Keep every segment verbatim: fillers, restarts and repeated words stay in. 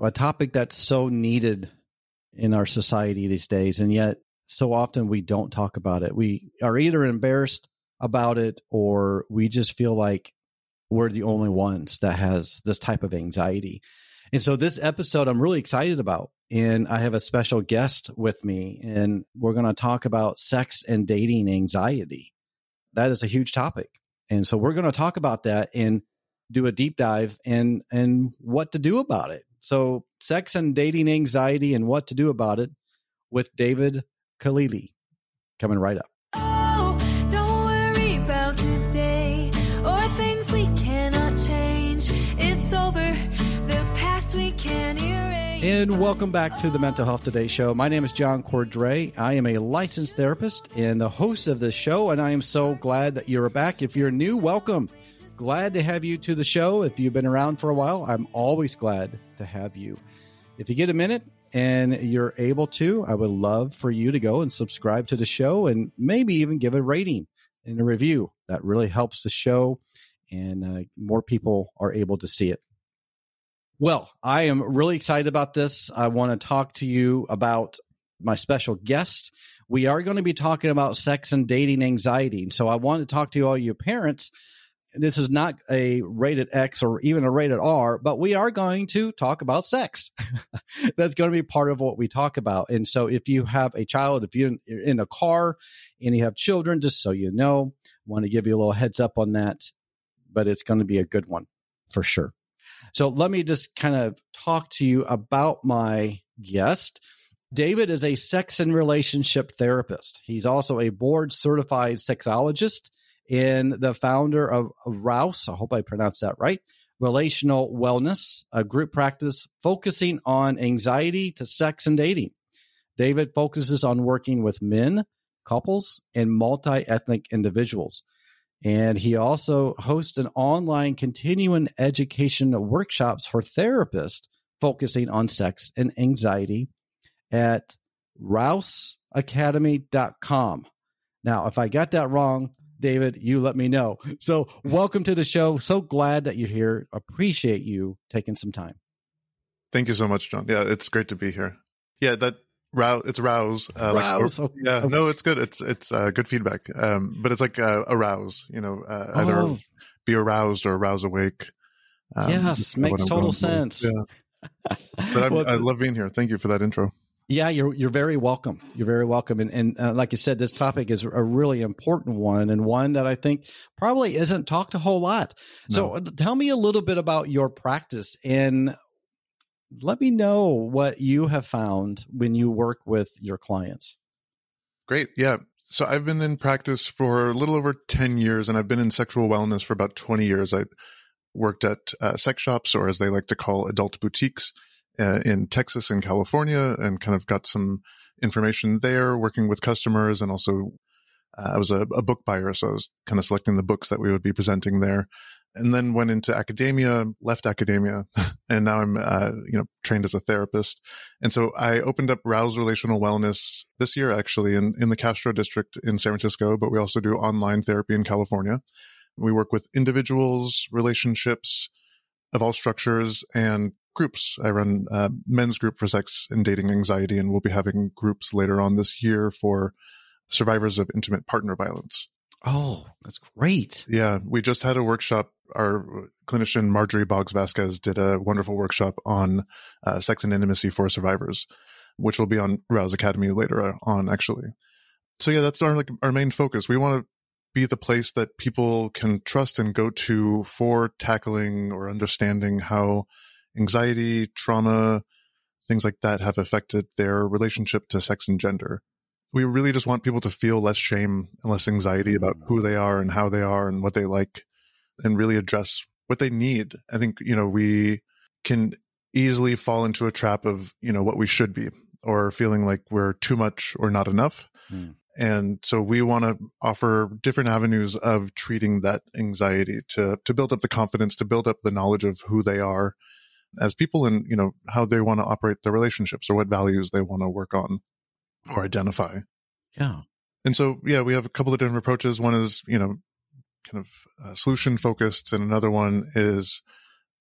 a topic that's so needed in our society these days, and yet so often we don't talk about it. We are either embarrassed about it or we just feel like we're the only ones that has this type of anxiety. And so this episode I'm really excited about, and I have a special guest with me, and we're going to talk about sex and dating anxiety. That is a huge topic. And so we're going to talk about that and do a deep dive and and what to do about it. So sex and dating anxiety and what to do about it with David Khalili coming right up. Oh, don't worry about today or things we cannot change. It's over. The past we can erase. And welcome back to the Mental Health Today Show. My name is John Cordray. I am a licensed therapist and the host of this show, and I am so glad that you're back. If you're new, welcome. Glad to have you to the show. If you've been around for a while, I'm always glad to have you. If you get a minute and you're able to, I would love for you to go and subscribe to the show and maybe even give a rating and a review. That really helps the show, and uh, more people are able to see it. Well, I am really excited about this. I want to talk to you about my special guest. We are going to be talking about sex and dating anxiety. And so I want to talk to all you parents. This is not a rated X or even a rated R, but we are going to talk about sex. That's going to be part of what we talk about. And so if you have a child, if you're in a car and you have children, just so you know, I want to give you a little heads up on that, but it's going to be a good one for sure. So let me just kind of talk to you about my guest. David is a sex and relationship therapist. He's also a board certified sexologist and the founder of Rouse, I hope I pronounced that right, Relational Wellness, a group practice focusing on anxiety to sex and dating. David focuses on working with men, couples, and multi-ethnic individuals. And he also hosts an online continuing education workshops for therapists focusing on sex and anxiety at rouse academy dot com. Now, if I got that wrong, David, you let me know. So welcome to the show. So glad that you're here. Appreciate you taking some time. Thank you so much, John. Yeah, it's great to be here. Yeah, that rouse, it's rouse. Uh, rouse. Like, or, yeah, okay. No, it's good. It's it's uh, good feedback. Um, but it's like uh, arouse, you know, uh, either oh. be aroused or arouse awake. Um, yes, makes total sense. Yeah. But I'm, well, I love being here. Thank you for that intro. Yeah, you're you're very welcome. You're very welcome. And and uh, like you said, this topic is a really important one, and one that I think probably isn't talked a whole lot. No. So tell me a little bit about your practice, and let me know what you have found when you work with your clients. Great. Yeah. So I've been in practice for a little over ten years, and I've been in sexual wellness for about twenty years. I worked at uh, sex shops, or as they like to call adult boutiques, Uh, in Texas and California, and kind of got some information there working with customers. And also uh, I was a, a book buyer, so I was kind of selecting the books that we would be presenting there, and then went into academia, left academia, and now I'm, uh, you know, trained as a therapist. And so I opened up Rouse Relational Wellness this year, actually, in, in the Castro District in San Francisco, but we also do online therapy in California. We work with individuals, relationships of all structures, and groups. I run a men's group for sex and dating anxiety, and we'll be having groups later on this year for survivors of intimate partner violence. Oh, that's great. Yeah. We just had a workshop. Our clinician, Marjorie Boggs Vasquez, did a wonderful workshop on uh, sex and intimacy for survivors, which will be on Rouse Academy later on, actually. So yeah, that's our, like, our main focus. We want to be the place that people can trust and go to for tackling or understanding how anxiety, trauma, things like that have affected their relationship to sex and gender. We really just want people to feel less shame and less anxiety about who they are and how they are and what they like, and really address what they need. I think, you know, we can easily fall into a trap of, you know, what we should be, or feeling like we're too much or not enough. Mm. And so we want to offer different avenues of treating that anxiety to, to build up the confidence, to build up the knowledge of who they are as people and, you know, how they want to operate their relationships or what values they want to work on or identify. Yeah. And so, yeah, we have a couple of different approaches. One is, you know, kind of uh, solution focused. And another one is,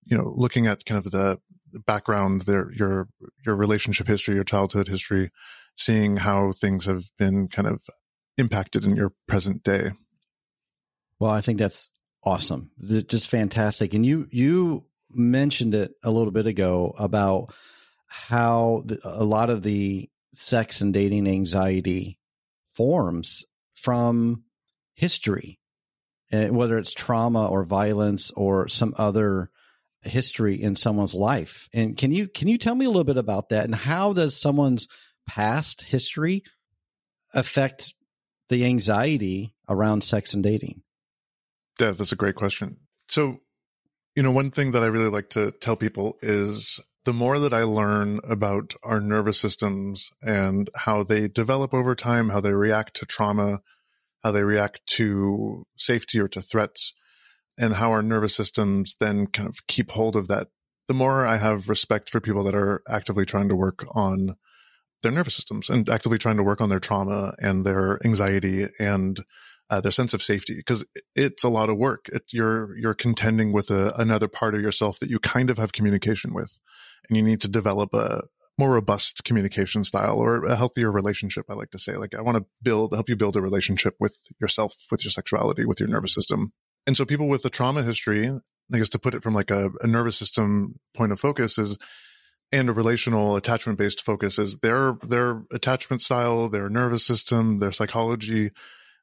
you know, looking at kind of the background, their, your, your relationship history, your childhood history, seeing how things have been kind of impacted in your present day. Well, I think that's awesome. Just fantastic. And you, you mentioned it a little bit ago about how the, a lot of the sex and dating anxiety forms from history, and whether it's trauma or violence or some other history in someone's life. And can you, can you tell me a little bit about that, and how does someone's past history affect the anxiety around sex and dating? Yeah, that's a great question. So, you know, one thing that I really like to tell people is the more that I learn about our nervous systems and how they develop over time, how they react to trauma, how they react to safety or to threats, and how our nervous systems then kind of keep hold of that, the more I have respect for people that are actively trying to work on their nervous systems and actively trying to work on their trauma and their anxiety and uh, their sense of safety, because it's a lot of work. It, you're you're contending with a, another part of yourself that you kind of have communication with, and you need to develop a more robust communication style or a healthier relationship. I like to say, like, I want to build, help you build a relationship with yourself, with your sexuality, with your nervous system. And so people with the trauma history, I guess to put it from like a, a nervous system point of focus is, and a relational attachment-based focus is their their attachment style, their nervous system, their psychology.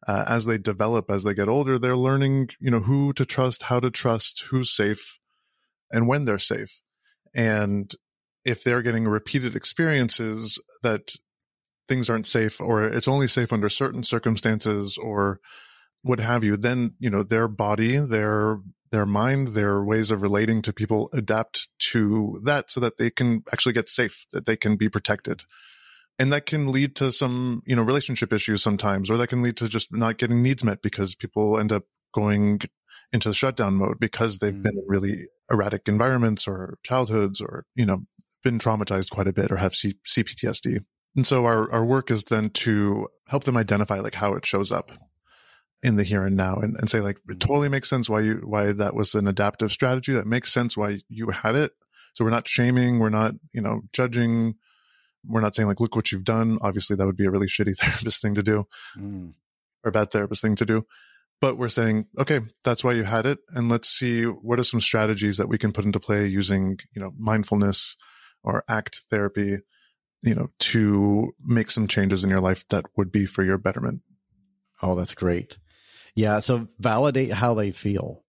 Uh, as they develop, as they get older, they're learning, you know, who to trust, how to trust, who's safe, and when they're safe. And if they're getting repeated experiences that things aren't safe, or it's only safe under certain circumstances, or what have you, then, you know, their body, their their mind, their ways of relating to people adapt to that so that they can actually get safe, that they can be protected. And that can lead to some, you know, relationship issues sometimes, or that can lead to just not getting needs met because people end up going into the shutdown mode because they've mm. been in really erratic environments or childhoods, or, you know, been traumatized quite a bit, or have C- CPTSD. And so our, our work is then to help them identify like how it shows up in the here and now, and, and say like, it totally makes sense why you, why that was an adaptive strategy. That makes sense why you had it. So we're not shaming. We're not, you know, judging. We're not saying like, look what you've done. Obviously that would be a really shitty therapist thing to do mm. or a bad therapist thing to do, but we're saying, okay, that's why you had it. And let's see, what are some strategies that we can put into play using, you know, mindfulness or ACT therapy, you know, to make some changes in your life that would be for your betterment. Oh, that's great. Yeah. So validate how they feel.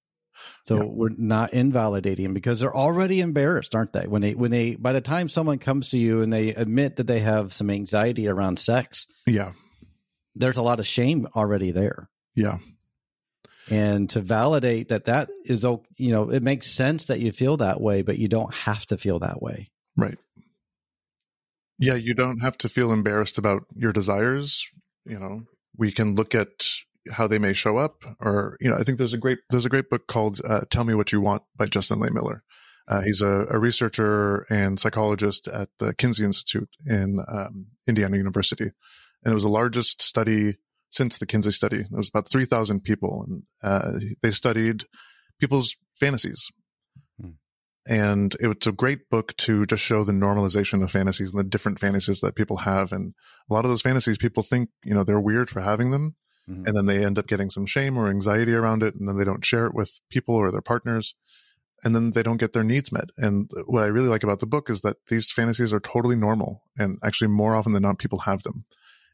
So yeah. We're not invalidating, because they're already embarrassed, aren't they? When they, when they, by the time someone comes to you and they admit that they have some anxiety around sex, yeah, there's a lot of shame already there. Yeah. And to validate that, that is, you know, it makes sense that you feel that way, but you don't have to feel that way. Right. Yeah. You don't have to feel embarrassed about your desires. You know, we can look at how they may show up, or, you know, I think there's a great, there's a great book called uh, Tell Me What You Want by Justin Lay Miller. Uh, he's a, a researcher and psychologist at the Kinsey Institute in um, Indiana University. And it was the largest study since the Kinsey study. It was about three thousand people. And uh, they studied people's fantasies. Hmm. And it, it's a great book to just show the normalization of fantasies and the different fantasies that people have. And a lot of those fantasies, people think, you know, they're weird for having them. And then they end up getting some shame or anxiety around it. And then they don't share it with people or their partners. And then they don't get their needs met. And what I really like about the book is that these fantasies are totally normal. And actually more often than not, people have them.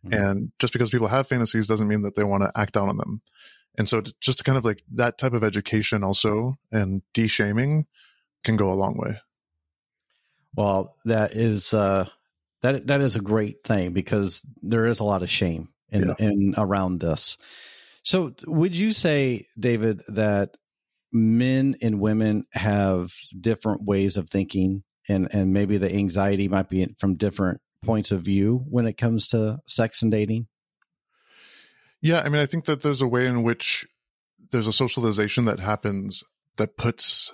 Mm-hmm. And just because people have fantasies doesn't mean that they want to act out on them. And so just to kind of like that type of education also, and de-shaming can go a long way. Well, that is, uh, that, that is a great thing, because there is a lot of shame in, yeah. in around this. So would you say, David, that men and women have different ways of thinking, and, and maybe the anxiety might be from different points of view when it comes to sex and dating? Yeah, I mean, I think that there's a way in which there's a socialization that happens that puts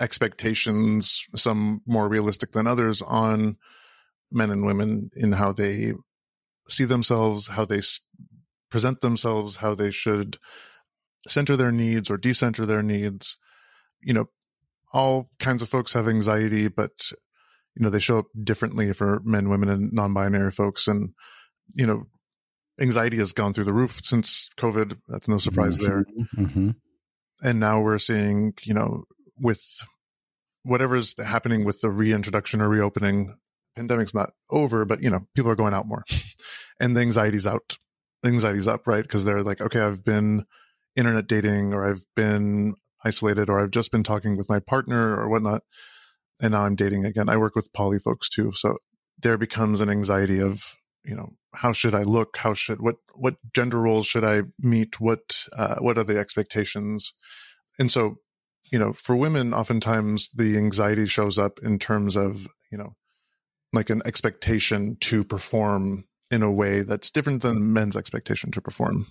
expectations, some more realistic than others, on men and women in how they see themselves, how they present themselves, how they should center their needs or decenter their needs. You know, all kinds of folks have anxiety, but, you know, they show up differently for men, women, and non-binary folks. And, you know, anxiety has gone through the roof since COVID. That's no surprise there. Mm-hmm. And now we're seeing, you know, with whatever's happening with the reintroduction or reopening, pandemic's not over, but, you know, people are going out more and the anxiety's out. Anxiety's up, right? Because they're like, okay, I've been internet dating, or I've been isolated, or I've just been talking with my partner or whatnot, and now I'm dating again. I work with poly folks too. So there becomes an anxiety of, you know, how should I look? How should, what, what gender roles should I meet? What, uh, what are the expectations? And so, you know, for women, oftentimes the anxiety shows up in terms of, you know, like an expectation to perform in a way that's different than men's expectation to perform.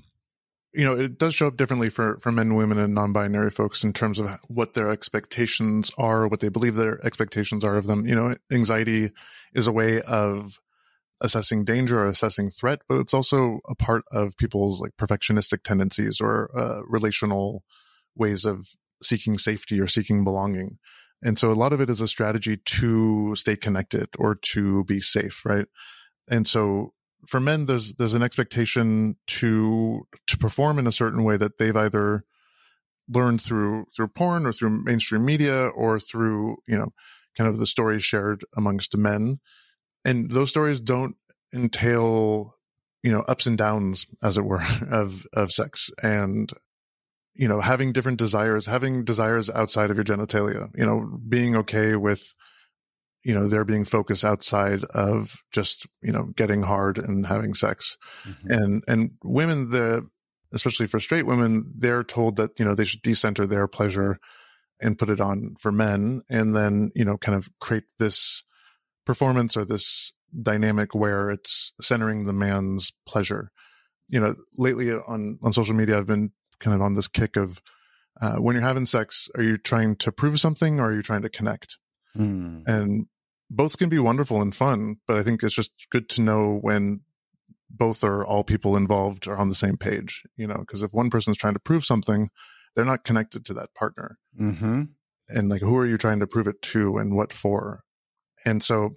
You know, it does show up differently for, for men, women, and non-binary folks in terms of what their expectations are, what they believe their expectations are of them. You know, anxiety is a way of assessing danger or assessing threat, but it's also a part of people's like perfectionistic tendencies or uh, relational ways of seeking safety or seeking belonging. And so a lot of it is a strategy to stay connected or to be safe, right? And so for men, there's there's an expectation to to perform in a certain way that they've either learned through through porn or through mainstream media or through, you know, kind of the stories shared amongst men. And those stories don't entail, you know, ups and downs, as it were, of of sex and, you know, having different desires, having desires outside of your genitalia, you know, being okay with, you know, there being focus outside of just, you know, getting hard and having sex. Mm-hmm. And, and women, the, especially for straight women, they're told that, you know, they should decenter their pleasure and put it on for men. And then, you know, kind of create this performance or this dynamic where it's centering the man's pleasure. You know, lately on, on social media, I've been kind of on this kick of, uh, when you're having sex, are you trying to prove something or are you trying to connect? Mm. And both can be wonderful and fun, but I think it's just good to know when both or all people involved are on the same page, you know, because if one person's trying to prove something, they're not connected to that partner. Mm-hmm. And like, who are you trying to prove it to and what for? And so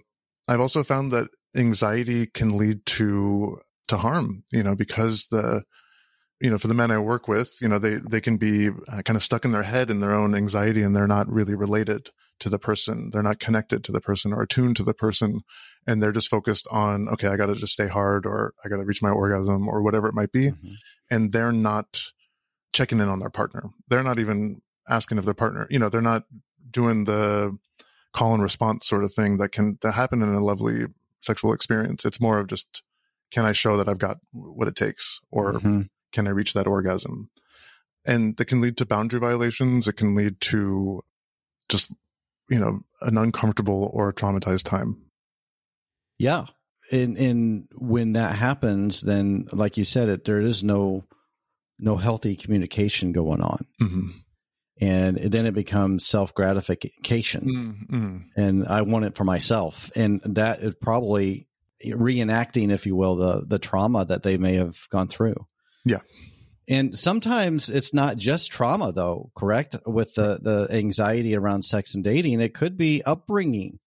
I've also found that anxiety can lead to, to harm, you know, because the, you know, for the men I work with, you know, they, they can be kind of stuck in their head in their own anxiety and they're not really related to the person. They're not connected to the person or attuned to the person. And they're just focused on, okay, I got to just stay hard or I got to reach my orgasm or whatever it might be. Mm-hmm. And they're not checking in on their partner. They're not even asking of their partner. You know, they're not doing the call and response sort of thing that can that happen in a lovely sexual experience. It's more of just, can I show that I've got what it takes or mm-hmm. can I reach that orgasm? And that can lead to boundary violations. It can lead to just, you know, an uncomfortable or traumatized time. Yeah. And, and when that happens, then like you said, it, there is no, no healthy communication going on. Mm-hmm. And then it becomes self-gratification mm-hmm. and I want it for myself. And that is probably reenacting, if you will, the, the trauma that they may have gone through. Yeah. And sometimes it's not just trauma, though, correct? With the, the anxiety around sex and dating, it could be upbringing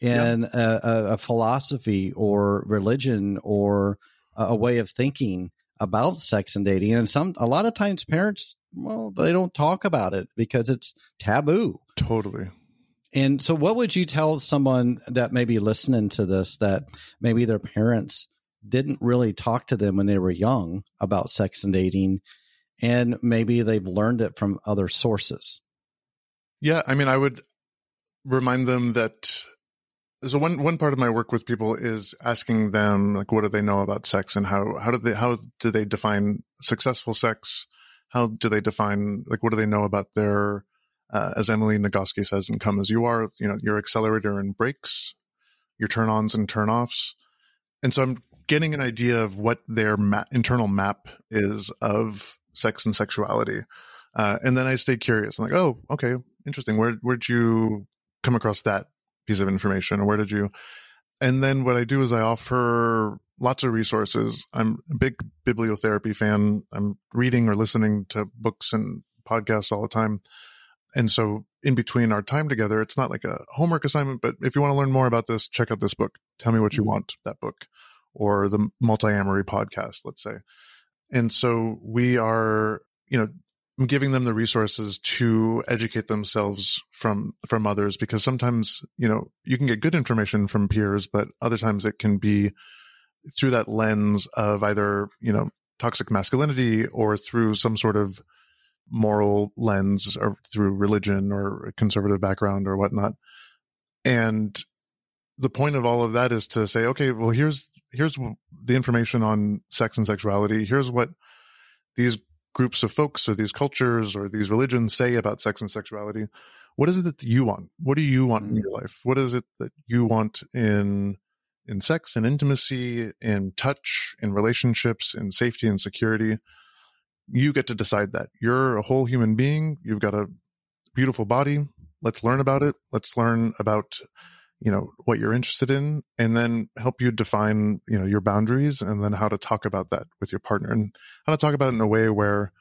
and yep. a, a philosophy or religion or a way of thinking about sex and dating. And some a lot of times parents, well, they don't talk about it because it's taboo. Totally. And so what would you tell someone that may be listening to this that maybe their parents didn't really talk to them when they were young about sex and dating, and maybe they've learned it from other sources? Yeah. I mean, I would remind them that so one, one part of my work with people is asking them, like, what do they know about sex and how, how do they, how do they define successful sex? how do they define, like, what do they know about their, uh, as Emily Nagoski says in Come As You Are, you know, your accelerator and brakes, your turn-ons and turn-offs. And so I'm getting an idea of what their ma- internal map is of sex and sexuality. Uh, and then I stay curious. I'm like, oh, okay, interesting. Where, where'd you come across that piece of information? Or where did you? And then what I do is I offer lots of resources. I'm a big bibliotherapy fan. I'm reading or listening to books and podcasts all the time. And so in between our time together, it's not like a homework assignment, but if you want to learn more about this, check out this book. Tell Me What You Want, that book, or the multi-amory podcast, let's say. And so we are, you know, I'm giving them the resources to educate themselves from from others, because sometimes, you know, you can get good information from peers, but other times it can be through that lens of either, you know, toxic masculinity or through some sort of moral lens or through religion or conservative background or whatnot. And the point of all of that is to say, okay, well, here's here's the information on sex and sexuality. Here's what these groups of folks or these cultures or these religions say about sex and sexuality. What is it that you want? What do you want in your life? What is it that you want in in sex and intimacy, in touch, in relationships, in safety and security? You get to decide that. You're a whole human being. You've got a beautiful body. Let's learn about it. Let's learn about, you know, what you're interested in, and then help you define, you know, your boundaries, and then how to talk about that with your partner, and how to talk about it in a way where,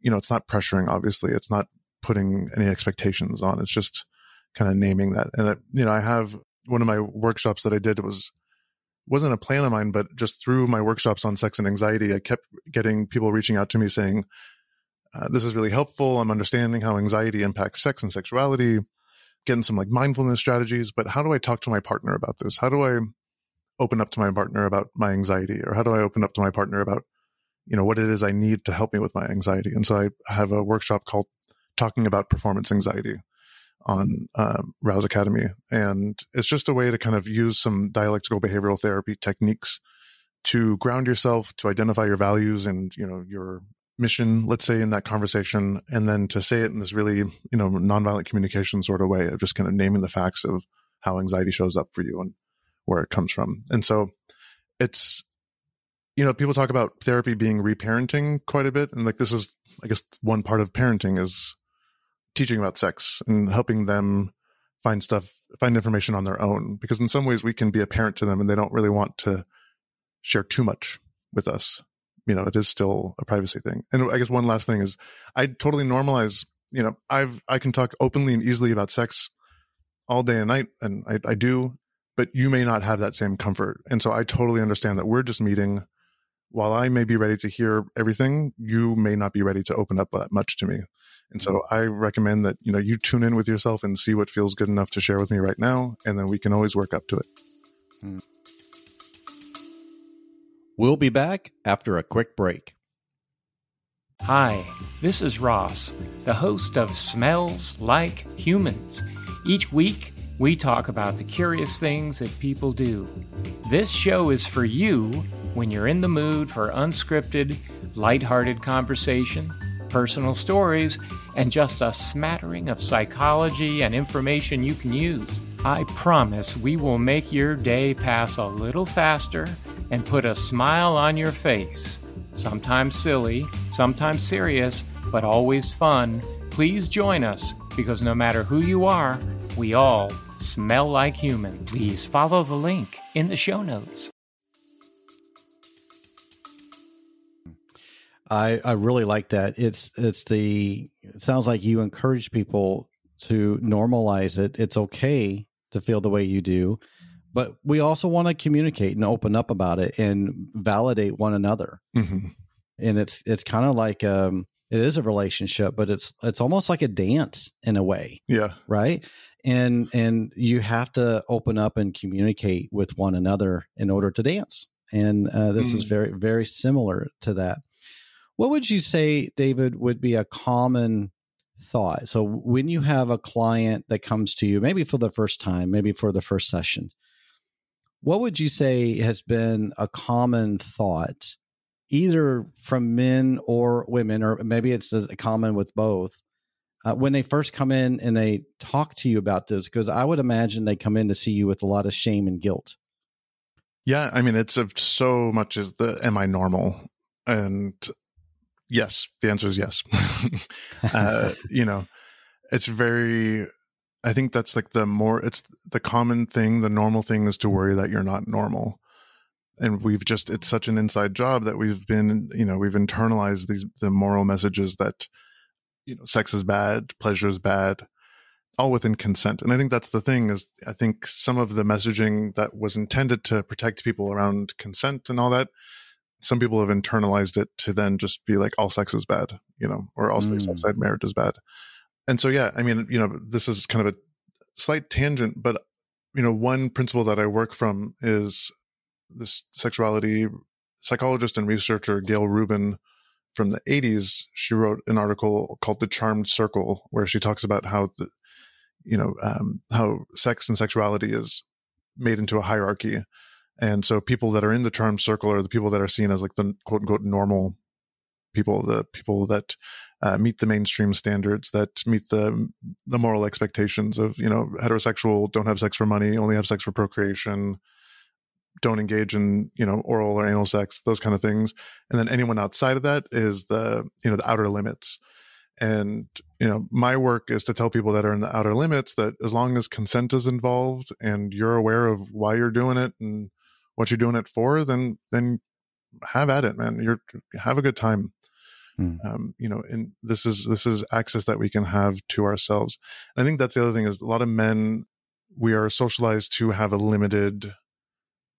you know, it's not pressuring, obviously. It's not putting any expectations on. It's just kind of naming that. And, I, you know, I have one of my workshops that I did was, wasn't a plan of mine, but just through my workshops on sex and anxiety, I kept getting people reaching out to me saying, uh, this is really helpful. I'm understanding how anxiety impacts sex and sexuality. Getting some like mindfulness strategies, but how do I talk to my partner about this? How do I open up to my partner about my anxiety? Or how do I open up to my partner about, you know, what it is I need to help me with my anxiety? And so I have a workshop called Talking About Performance Anxiety on um, Rouse Academy. And it's just a way to kind of use some dialectical behavioral therapy techniques to ground yourself, to identify your values and, you know, your mission, let's say, in that conversation, and then to say it in this really, you know, nonviolent communication sort of way of just kind of naming the facts of how anxiety shows up for you and where it comes from. And so it's, you know, people talk about therapy being reparenting quite a bit. And like, this is, I guess, one part of parenting is teaching about sex and helping them find stuff, find information on their own, because in some ways we can be a parent to them and they don't really want to share too much with us. You know, it is still a privacy thing. And I guess one last thing is I totally normalize, you know, I've, I can talk openly and easily about sex all day and night, and I, I do, but you may not have that same comfort. And so I totally understand that we're just meeting. While I may be ready to hear everything, you may not be ready to open up that much to me. And so I recommend that, you know, you tune in with yourself and see what feels good enough to share with me right now. And then we can always work up to it. Hmm. We'll be back after a quick break. Hi, this is Ross, the host of Smells Like Humans. Each week, we talk about the curious things that people do. This show is for you when you're in the mood for unscripted, lighthearted conversation, personal stories, and just a smattering of psychology and information you can use. I promise we will make your day pass a little faster and put a smile on your face. Sometimes silly, sometimes serious, but always fun. Please join us, because no matter who you are, we all smell like human. Please follow the link in the show notes. I, I really like that. It's it's the it sounds like you encourage people to normalize it. It's okay to feel the way you do. But we also want to communicate and open up about it and validate one another. Mm-hmm. And it's it's kind of like um, it is a relationship, but it's it's almost like a dance in a way. Yeah. Right. And and you have to open up and communicate with one another in order to dance. And uh, this mm-hmm. is very, very similar to that. What would you say, David, would be a common thought? So when you have a client that comes to you, maybe for the first time, maybe for the first session, what would you say has been a common thought either from men or women, or maybe it's common with both, uh, when they first come in and they talk to you about this? Because I would imagine they come in to see you with a lot of shame and guilt. Yeah. I mean, it's of so much as the, am I normal? And yes, the answer is yes. uh, you know, it's very, I think that's like the more, it's the common thing, the normal thing is to worry that you're not normal. And we've just, it's such an inside job that we've been, you know, we've internalized these, the moral messages that, you know, sex is bad, pleasure is bad, all within consent. And I think that's the thing is, I think some of the messaging that was intended to protect people around consent and all that, some people have internalized it to then just be like, all sex is bad, you know, or all sex mm. outside marriage is bad. And so, yeah, I mean, you know, this is kind of a slight tangent, but, you know, one principle that I work from is this sexuality psychologist and researcher, Gail Rubin, from the eighties, she wrote an article called The Charmed Circle, where she talks about how, the, you know, um, how sex and sexuality is made into a hierarchy. And so people that are in the charmed circle are the people that are seen as like the quote unquote normal people, the people that uh, meet the mainstream standards, that meet the the moral expectations of, you know, heterosexual, don't have sex for money, only have sex for procreation, don't engage in, you know, oral or anal sex, those kind of things. And then anyone outside of that is the, you know, the outer limits. And, you know, my work is to tell people that are in the outer limits that as long as consent is involved and you're aware of why you're doing it and what you're doing it for, then, then have at it, man. You're have a good time. Mm. Um, you know, and this is, this is access that we can have to ourselves. And I think that's the other thing is a lot of men, we are socialized to have a limited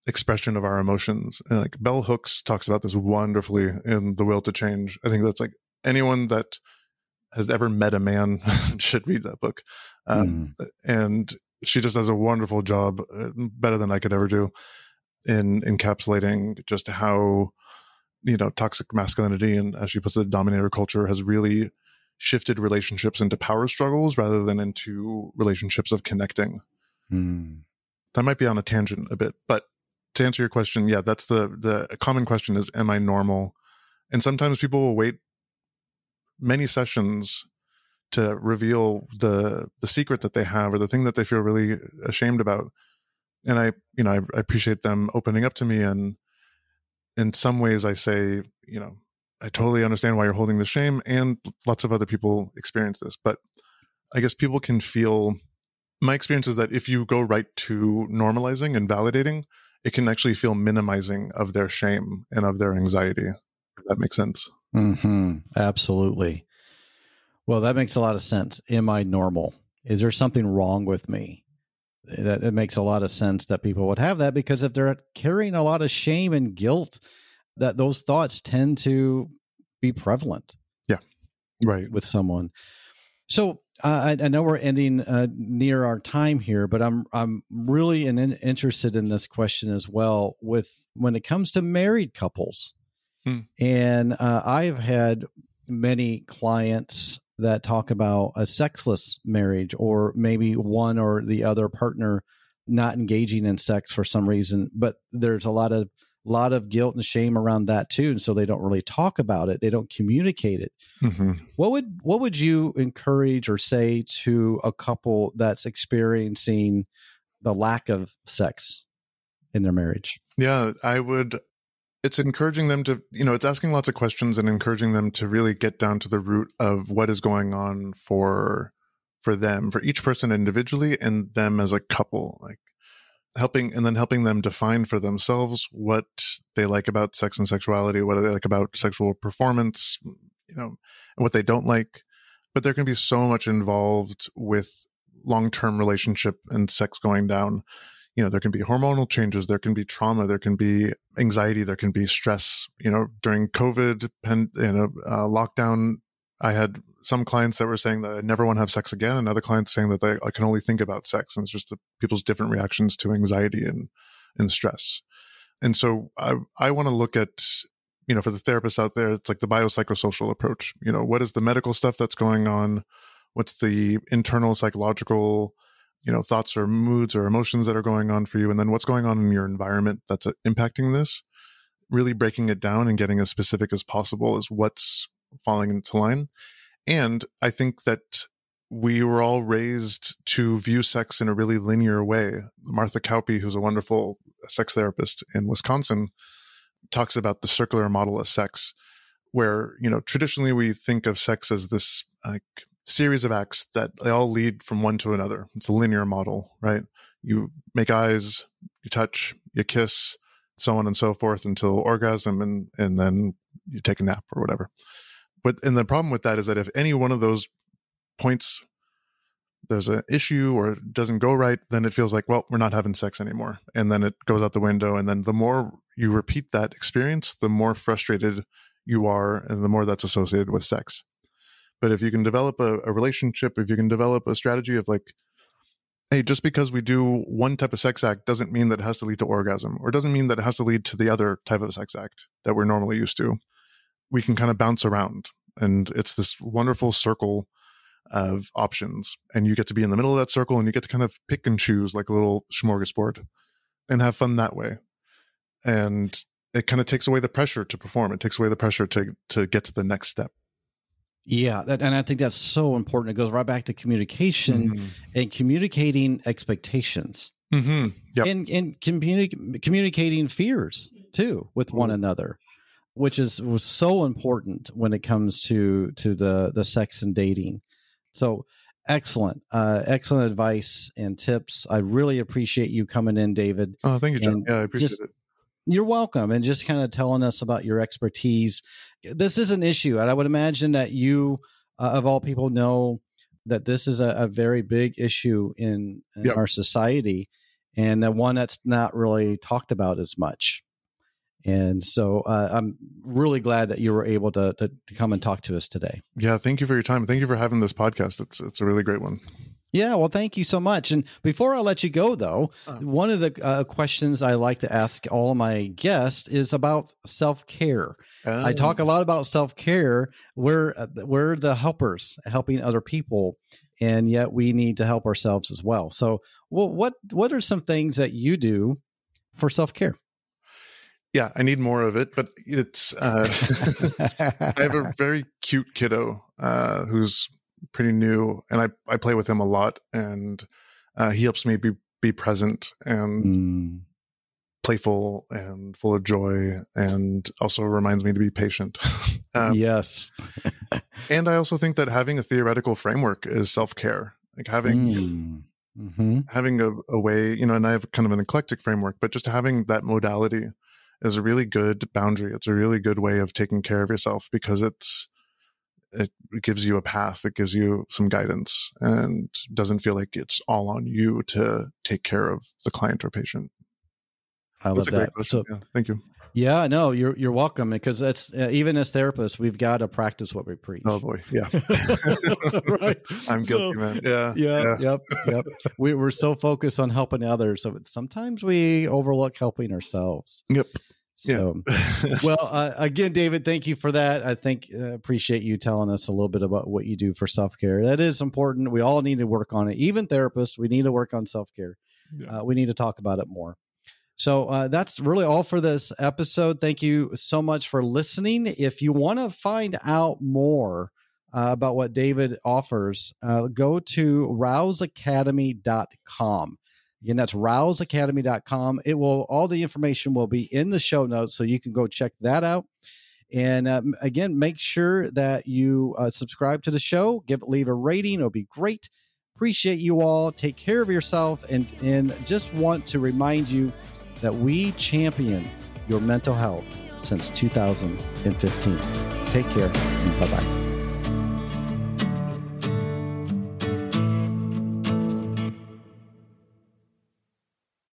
expression of our emotions. And like bell hooks talks about this wonderfully in The Will to Change. I think that's like anyone that has ever met a man should read that book. Um, mm. And she just does a wonderful job, better than I could ever do, in encapsulating just how, you know, toxic masculinity and, as she puts it, dominator culture has really shifted relationships into power struggles rather than into relationships of connecting. Mm. That might be on a tangent a bit, but to answer your question, yeah, that's the the common question is, am I normal? And sometimes people will wait many sessions to reveal the the secret that they have or the thing that they feel really ashamed about. And I, you know, I, I appreciate them opening up to me. And in some ways I say, you know, I totally understand why you're holding the shame, and lots of other people experience this, but I guess people can feel, my experience is that if you go right to normalizing and validating, it can actually feel minimizing of their shame and of their anxiety. If that makes sense. Mm-hmm. Absolutely. Well, that makes a lot of sense. Am I normal? Is there something wrong with me? That it makes a lot of sense that people would have that, because if they're carrying a lot of shame and guilt, that those thoughts tend to be prevalent. Yeah. Right. With someone. So uh, I, I know we're ending uh, near our time here, but I'm, I'm really in, in, interested in this question as well with when it comes to married couples. Hmm. And uh, I've had many clients that talk about a sexless marriage, or maybe one or the other partner not engaging in sex for some reason, but there's a lot of lot of guilt and shame around that too, and so they don't really talk about it. They don't communicate it. Mm-hmm. What would what would you encourage or say to a couple that's experiencing the lack of sex in their marriage? Yeah, I would. It's encouraging them to, you know, it's asking lots of questions and encouraging them to really get down to the root of what is going on for, for them, for each person individually and them as a couple, like helping, and then helping them define for themselves what they like about sex and sexuality, what they like about sexual performance, you know, and what they don't like. But there can be so much involved with long-term relationship and sex going down. You know, there can be hormonal changes, there can be trauma, there can be anxiety, there can be stress. You know, during COVID and you know, uh, lockdown, I had some clients that were saying that I never want to have sex again, and other clients saying that they, I can only think about sex. And it's just the, people's different reactions to anxiety and, and stress. And so I, I want to look at, you know, for the therapists out there, it's like the biopsychosocial approach. You know, what is the medical stuff that's going on? What's the internal psychological, you know, thoughts or moods or emotions that are going on for you, and then what's going on in your environment that's impacting this, really breaking it down and getting as specific as possible is what's falling into line. And I think that we were all raised to view sex in a really linear way. Martha Cowpey, who's a wonderful sex therapist in Wisconsin, talks about the circular model of sex, where, you know, traditionally we think of sex as this like series of acts that they all lead from one to another. It's a linear model, right? You make eyes, you touch, you kiss, so on and so forth until orgasm, and, and then you take a nap or whatever. But and the problem with that is that if any one of those points, there's an issue or it doesn't go right, then it feels like, well, we're not having sex anymore. And then it goes out the window. And then the more you repeat that experience, the more frustrated you are and the more that's associated with sex. But if you can develop a, a relationship, if you can develop a strategy of like, hey, just because we do one type of sex act doesn't mean that it has to lead to orgasm, or doesn't mean that it has to lead to the other type of sex act that we're normally used to. We can kind of bounce around. And it's this wonderful circle of options. And you get to be in the middle of that circle and you get to kind of pick and choose like a little smorgasbord and have fun that way. And it kind of takes away the pressure to perform. It takes away the pressure to to get to the next step. Yeah, that, and I think that's so important. It goes right back to communication mm-hmm. and communicating expectations mm-hmm. yep. and, and communi- communicating fears too with mm-hmm. one another, which is was so important when it comes to to the, the sex and dating. So excellent, uh, excellent advice and tips. I really appreciate you coming in, David. Oh, thank you, John. And yeah, I appreciate just, it. You're welcome. And just kind of telling us about your expertise. This is an issue. And I would imagine that you, uh, of all people, know that this is a, a very big issue in, in yep. our society, and the one that's not really talked about as much. And so uh, I'm really glad that you were able to, to, to come and talk to us today. Yeah. Thank you for your time. Thank you for having this podcast. It's, it's a really great one. Yeah, well, thank you so much. And before I let you go, though, uh, one of the uh, questions I like to ask all of my guests is about self-care. Uh, I talk a lot about self-care. We're, we're the helpers, helping other people, and yet we need to help ourselves as well. So well, what what are some things that you do for self-care? Yeah, I need more of it, but it's uh, I have a very cute kiddo uh, who's pretty new, and I, I play with him a lot, and uh, he helps me be, be present and mm. playful and full of joy, and also reminds me to be patient. um, yes. And I also think that having a theoretical framework is self-care, like having, mm. mm-hmm. having a, a way, you know, and I have kind of an eclectic framework, but just having that modality is a really good boundary. It's a really good way of taking care of yourself, because it's, it gives you a path. It gives you some guidance, and doesn't feel like it's all on you to take care of the client or patient. I love that's that. A great question. So, yeah, thank you. Yeah, no, you're you're welcome, because that's uh, even as therapists, we've got to practice what we preach. Oh boy, yeah. Right. I'm guilty, so, man. Yeah, yeah, yeah. yep, yep. We we're so focused on helping others, so sometimes we overlook helping ourselves. Yep. So, yeah. well, uh, again, David, thank you for that. I think uh, appreciate you telling us a little bit about what you do for self-care. That is important. We all need to work on it. Even therapists, we need to work on self-care. Yeah. Uh, we need to talk about it more. So uh, that's really all for this episode. Thank you so much for listening. If you want to find out more uh, about what David offers, uh, go to rouse academy dot com. Again, that's rouse academy dot com. It will, all the information will be in the show notes, so you can go check that out. And um, again, make sure that you uh, subscribe to the show, give leave a rating. It'll be great. Appreciate you all. Take care of yourself, and and just want to remind you that we champion your mental health since two thousand fifteen. Take care, and bye-bye.